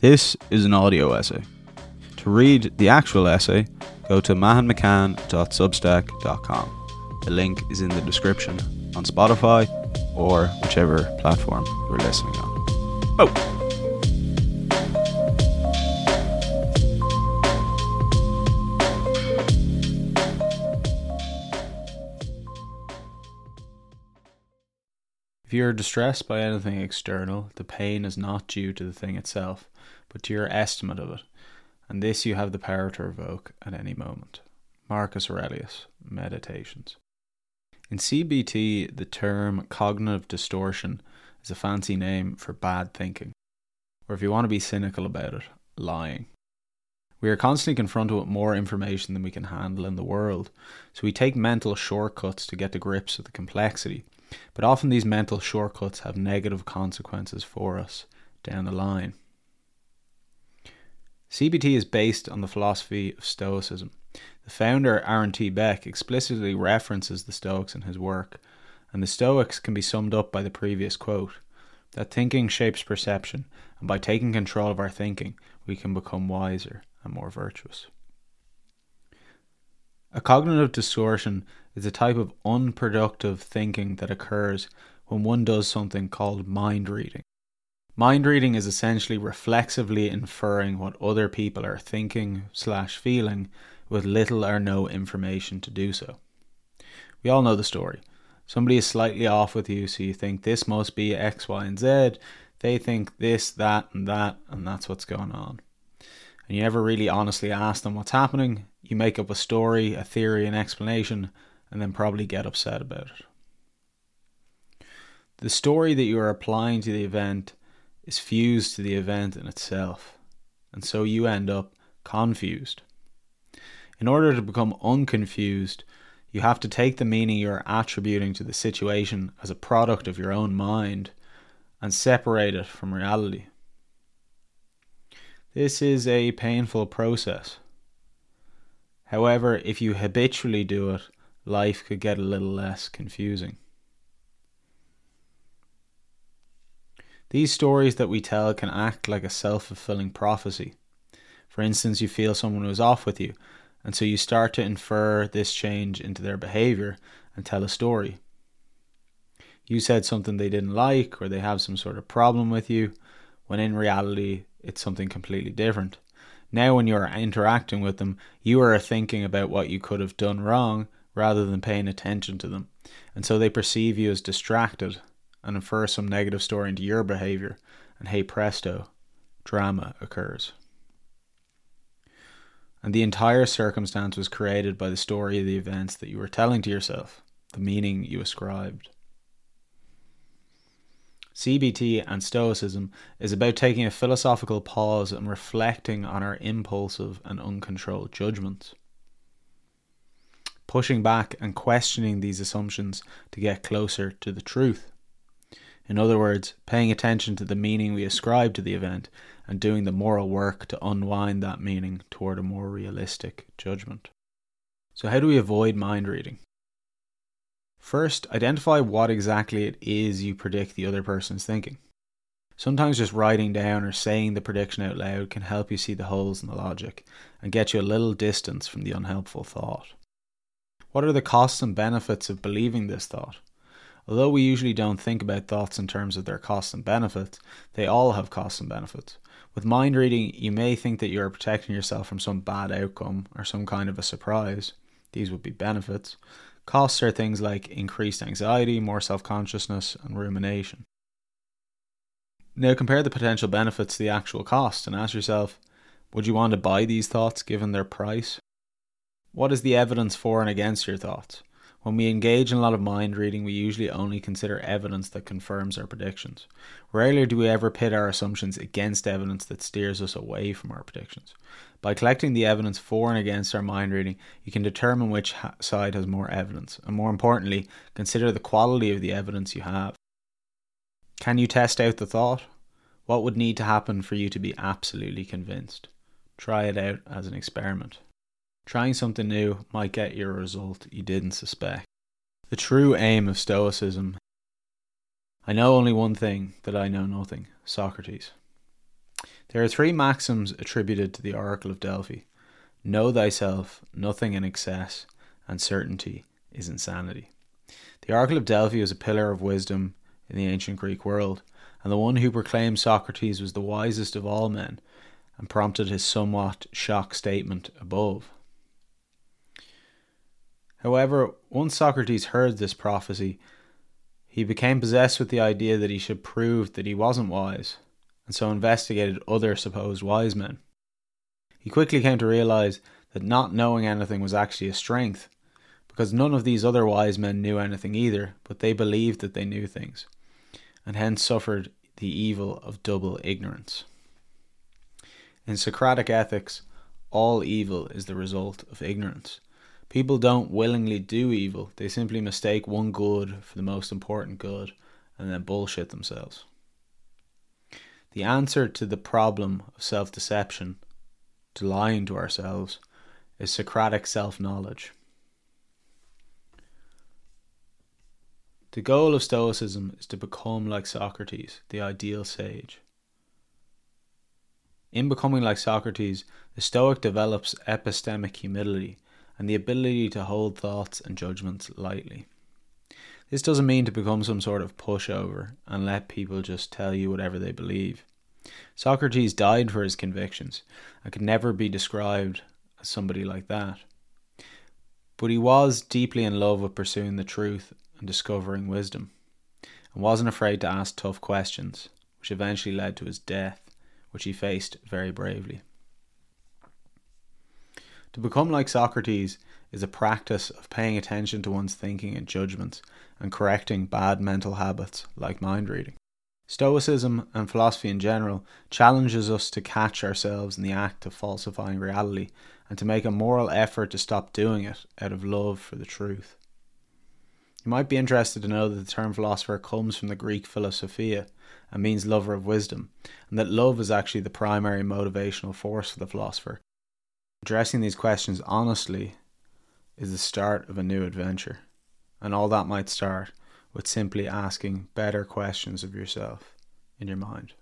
This is an audio essay. To read the actual essay, go to mahanmccann.substack.com. The link is in the description on Spotify or whichever platform you're listening on. Oh! If you are distressed by anything external, the pain is not due to the thing itself, but to your estimate of it, and this you have the power to revoke at any moment. Marcus Aurelius, Meditations. In CBT, the term cognitive distortion is a fancy name for bad thinking, or if you want to be cynical about it, lying. We are constantly confronted with more information than we can handle in the world, so we take mental shortcuts to get to grips with the complexity. But often these mental shortcuts have negative consequences for us down the line. CBT is based on the philosophy of Stoicism. The founder, Aaron T. Beck, explicitly references the Stoics in his work, and the Stoics can be summed up by the previous quote, that thinking shapes perception, and by taking control of our thinking, we can become wiser and more virtuous. A cognitive distortion is a type of unproductive thinking that occurs when one does something called mind reading. Mind reading is essentially reflexively inferring what other people are thinking/feeling with little or no information to do so. We all know the story. Somebody is slightly off with you, so you think this must be X, Y, and Z. They think this, that, and that, and that's what's going on. And you never really honestly ask them what's happening. You make up a story, a theory, an explanation, and then probably get upset about it. The story that you are applying to the event is fused to the event in itself, and so you end up confused. In order to become unconfused, you have to take the meaning you are attributing to the situation as a product of your own mind and separate it from reality. This is a painful process. However, if you habitually do it, life could get a little less confusing. These stories that we tell can act like a self-fulfilling prophecy. For instance, you feel someone was off with you, and so you start to infer this change into their behavior and tell a story. You said something they didn't like, or they have some sort of problem with you, when in reality, it's something completely different. Now when you're interacting with them, you are thinking about what you could have done wrong rather than paying attention to them. And so they perceive you as distracted and infer some negative story into your behavior. And hey presto, drama occurs. And the entire circumstance was created by the story of the events that you were telling to yourself, the meaning you ascribed. CBT and Stoicism is about taking a philosophical pause and reflecting on our impulsive and uncontrolled judgments. Pushing back and questioning these assumptions to get closer to the truth. In other words, paying attention to the meaning we ascribe to the event and doing the moral work to unwind that meaning toward a more realistic judgment. So how do we avoid mind reading? First, identify what exactly it is you predict the other person's thinking. Sometimes just writing down or saying the prediction out loud can help you see the holes in the logic and get you a little distance from the unhelpful thought. What are the costs and benefits of believing this thought? Although we usually don't think about thoughts in terms of their costs and benefits, they all have costs and benefits. With mind reading, you may think that you are protecting yourself from some bad outcome or some kind of a surprise. These would be benefits. Costs are things like increased anxiety, more self-consciousness, and rumination. Now compare the potential benefits to the actual cost and ask yourself, would you want to buy these thoughts given their price? What is the evidence for and against your thoughts? When we engage in a lot of mind reading, we usually only consider evidence that confirms our predictions. Rarely do we ever pit our assumptions against evidence that steers us away from our predictions. By collecting the evidence for and against our mind reading, you can determine which side has more evidence, and more importantly, consider the quality of the evidence you have. Can you test out the thought? What would need to happen for you to be absolutely convinced? Try it out as an experiment. Trying something new might get you a result you didn't suspect. The true aim of Stoicism. I know only one thing, that I know nothing. Socrates. There are three maxims attributed to the Oracle of Delphi. Know thyself, nothing in excess, and certainty is insanity. The Oracle of Delphi is a pillar of wisdom in the ancient Greek world, and the one who proclaimed Socrates was the wisest of all men and prompted his somewhat shock statement above. However, once Socrates heard this prophecy, he became possessed with the idea that he should prove that he wasn't wise, and so investigated other supposed wise men. He quickly came to realize that not knowing anything was actually a strength, because none of these other wise men knew anything either, but they believed that they knew things, and hence suffered the evil of double ignorance. In Socratic ethics, all evil is the result of ignorance. People don't willingly do evil, they simply mistake one good for the most important good, and then bullshit themselves. The answer to the problem of self-deception, to lying to ourselves, is Socratic self-knowledge. The goal of Stoicism is to become like Socrates, the ideal sage. In becoming like Socrates, the Stoic develops epistemic humility and the ability to hold thoughts and judgments lightly. This doesn't mean to become some sort of pushover and let people just tell you whatever they believe. Socrates died for his convictions and could never be described as somebody like that. But he was deeply in love with pursuing the truth and discovering wisdom, and wasn't afraid to ask tough questions, which eventually led to his death, which he faced very bravely. To become like Socrates is a practice of paying attention to one's thinking and judgments and correcting bad mental habits like mind reading. Stoicism and philosophy in general challenges us to catch ourselves in the act of falsifying reality and to make a moral effort to stop doing it out of love for the truth. You might be interested to know that the term philosopher comes from the Greek philosophia and means lover of wisdom, and that love is actually the primary motivational force for the philosopher. Addressing these questions honestly is the start of a new adventure, and all that might start with simply asking better questions of yourself in your mind.